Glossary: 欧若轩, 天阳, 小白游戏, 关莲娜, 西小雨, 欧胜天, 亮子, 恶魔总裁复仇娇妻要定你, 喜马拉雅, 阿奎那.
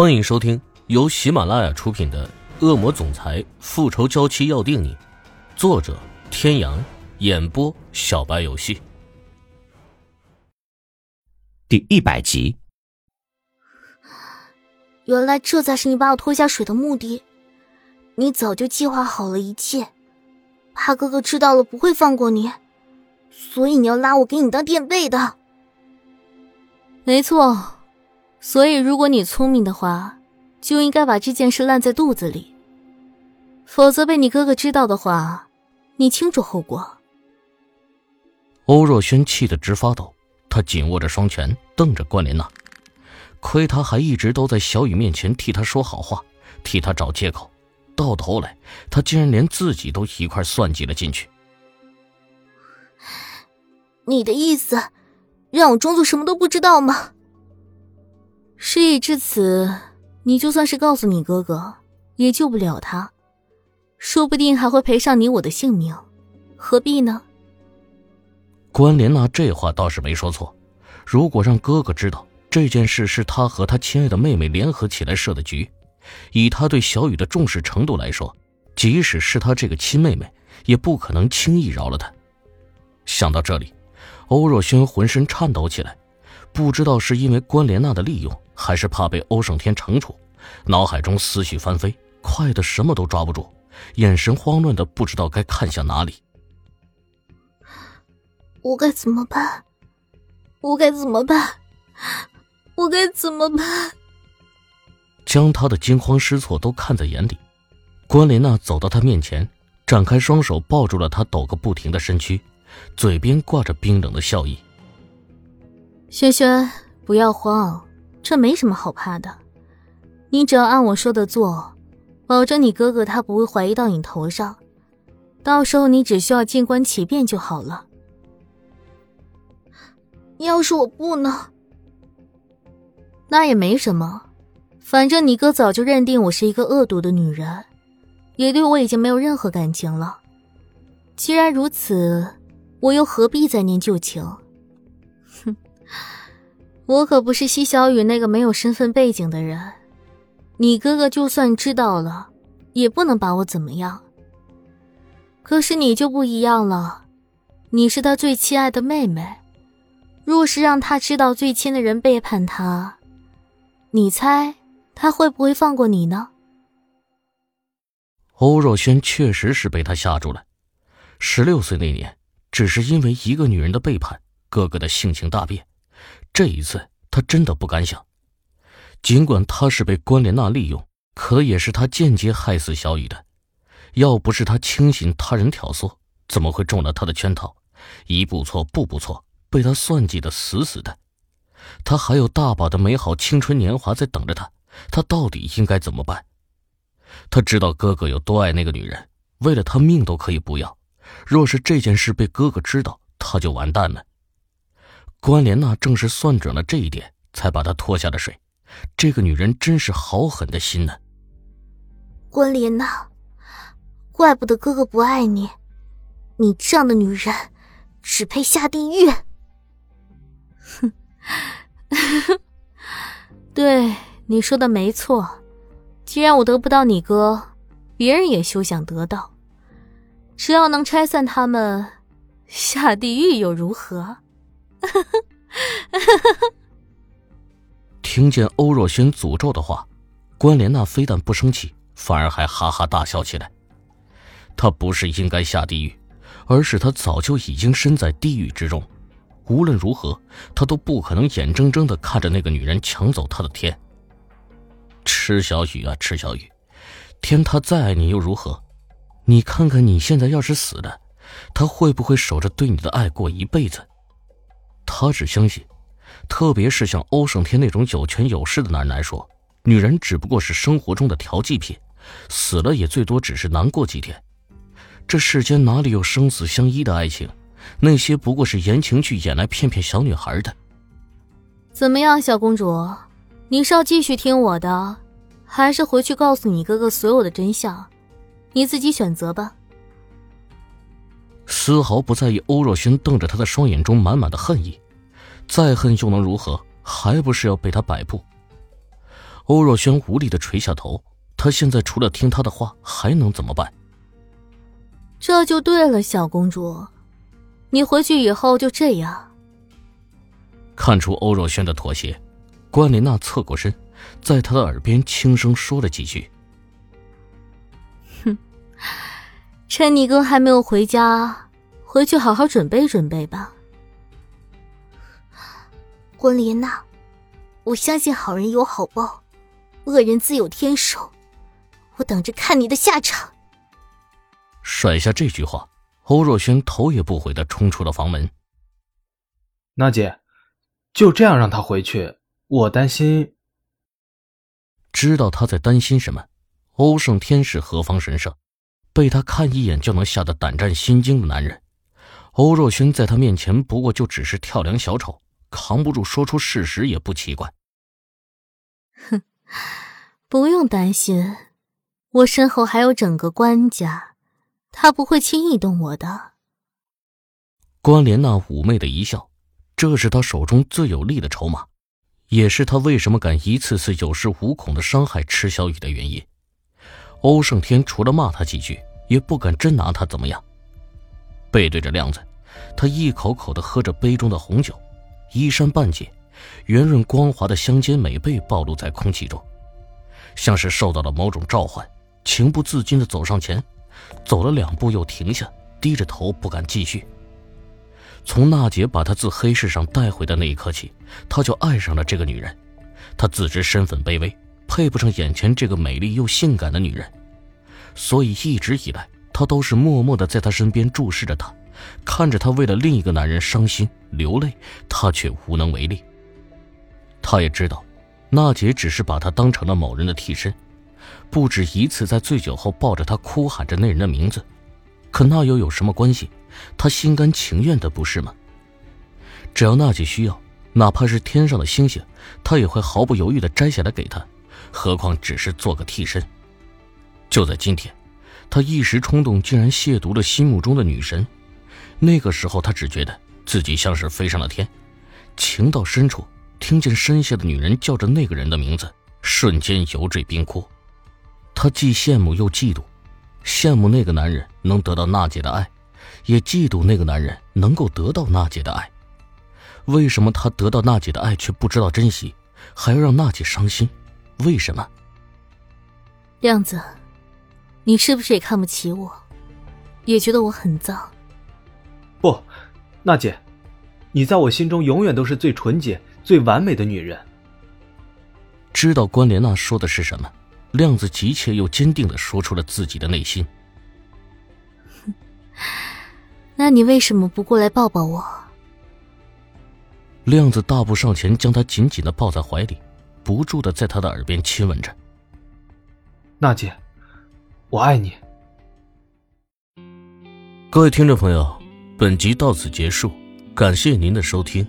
欢迎收听由喜马拉雅出品的《恶魔总裁复仇娇妻要定你》，作者天阳，演播小白游戏。第100集。原来这才是你把我拖下水的目的，你早就计划好了一切，怕哥哥知道了不会放过你，所以你要拉我给你当垫背的。没错，所以如果你聪明的话，就应该把这件事烂在肚子里，否则被你哥哥知道的话，你清楚后果。欧若轩气得直发抖，他紧握着双拳，瞪着关莲娜。亏他还一直都在小雨面前替他说好话，替他找借口，到头来他竟然连自己都一块算计了进去。你的意思，让我装作什么都不知道吗？事已至此，你就算是告诉你哥哥，也救不了他，说不定还会赔上你我的性命，何必呢？关莲娜这话倒是没说错，如果让哥哥知道这件事是他和他亲爱的妹妹联合起来设的局，以他对小雨的重视程度来说，即使是他这个亲妹妹，也不可能轻易饶了他。想到这里，欧若轩浑身颤抖起来，不知道是因为关莲娜的利用，还是怕被欧胜天惩处，脑海中思绪翻飞，快得什么都抓不住，眼神慌乱的不知道该看向哪里。我该怎么办？我该怎么办？我该怎么办？将他的惊慌失措都看在眼里，关莲娜走到他面前，展开双手抱住了他抖个不停的身躯，嘴边挂着冰冷的笑意。轩轩，不要慌，这没什么好怕的，你只要按我说的做，保证你哥哥他不会怀疑到你头上，到时候你只需要静观其变就好了。要是我不呢？那也没什么，反正你哥早就认定我是一个恶毒的女人，也对我已经没有任何感情了，既然如此，我又何必再念旧情？我可不是西小雨那个没有身份背景的人，你哥哥就算知道了，也不能把我怎么样。可是你就不一样了，你是他最亲爱的妹妹，若是让他知道最亲的人背叛他，你猜他会不会放过你呢？欧若轩确实是被他吓住了。16岁那年，只是因为一个女人的背叛，哥哥的性情大变，这一次他真的不敢想。尽管他是被关莲娜利用，可也是他间接害死小雨的，要不是他轻信他人挑唆，怎么会中了他的圈套，一步错步步错，被他算计得死死的。他还有大把的美好青春年华在等着他，他到底应该怎么办？他知道哥哥有多爱那个女人，为了他命都可以不要，若是这件事被哥哥知道，他就完蛋了。关莲娜正是算准了这一点，才把她拖下了水，这个女人真是好狠的心呢。关莲娜，怪不得哥哥不爱你，你这样的女人只配下地狱。哼对，你说的没错，既然我得不到你哥，别人也休想得到，只要能拆散他们，下地狱又如何？听见欧若轩诅咒的话，关莲娜非但不生气，反而还哈哈大笑起来。她不是应该下地狱，而是她早就已经身在地狱之中，无论如何她都不可能眼睁睁地看着那个女人抢走她的天。吃小雨啊吃小雨，天她再爱你又如何？你看看你现在要是死了，她会不会守着对你的爱过一辈子？他只相信，特别是像欧胜天那种有权有势的男人来说，女人只不过是生活中的调剂品，死了也最多只是难过几天。这世间哪里有生死相依的爱情？那些不过是言情剧演来骗骗小女孩的。怎么样，小公主，你是要继续听我的，还是回去告诉你哥哥所有的真相？你自己选择吧。丝毫不在意欧若轩瞪着他的双眼中满满的恨意，再恨又能如何，还不是要被他摆布。欧若轩无力地垂下头，他现在除了听他的话还能怎么办？这就对了，小公主，你回去以后就这样。看出欧若轩的妥协，关琳娜侧过身，在他的耳边轻声说了几句。哼，趁你哥还没有回家，回去好好准备准备吧。关琳娜，我相信好人有好报，恶人自有天收，我等着看你的下场。甩下这句话，欧若轩头也不回地冲出了房门。娜姐，就这样让他回去，我担心。知道他在担心什么，欧胜天是何方神圣，被他看一眼就能吓得胆战心惊的男人。欧若轩在他面前不过就只是跳梁小丑，扛不住说出事实也不奇怪。哼，不用担心，我身后还有整个关家，他不会轻易动我的。关莲娜妩媚的一笑，这是他手中最有力的筹码，也是他为什么敢一次次有恃无恐的伤害池小雨的原因。欧胜天除了骂他几句，也不敢真拿他怎么样。背对着亮子，他一口口地喝着杯中的红酒，衣衫半解，圆润光滑的香肩美背暴露在空气中，像是受到了某种召唤，情不自禁地走上前，走了两步又停下，低着头不敢继续。从娜姐把她自黑市上带回的那一刻起，她就爱上了这个女人。她自知身份卑微，配不上眼前这个美丽又性感的女人，所以一直以来她都是默默地在她身边注视着她，看着她为了另一个男人伤心流泪，她却无能为力。她也知道娜姐只是把她当成了某人的替身，不止一次在醉酒后抱着她哭喊着那人的名字，可那又有什么关系？她心甘情愿的不是吗？只要娜姐需要，哪怕是天上的星星，她也会毫不犹豫地摘下来给她，何况只是做个替身。就在今天，她一时冲动竟然亵渎了心目中的女神。那个时候她只觉得自己像是飞上了天，情到深处听见身下的女人叫着那个人的名字，瞬间油坠冰窟。她既羡慕又嫉妒，羡慕那个男人能得到娜姐的爱，也嫉妒那个男人能够得到娜姐的爱。为什么她得到娜姐的爱却不知道珍惜，还要让娜姐伤心？为什么？亮子，你是不是也看不起我，也觉得我很脏？不，娜姐，你在我心中永远都是最纯洁最完美的女人。知道关莲娜说的是什么，亮子急切又坚定地说出了自己的内心。那你为什么不过来抱抱我？亮子大步上前，将她紧紧地抱在怀里，不住地在她的耳边亲吻着。娜姐，我爱你。各位听众朋友，本集到此结束，感谢您的收听。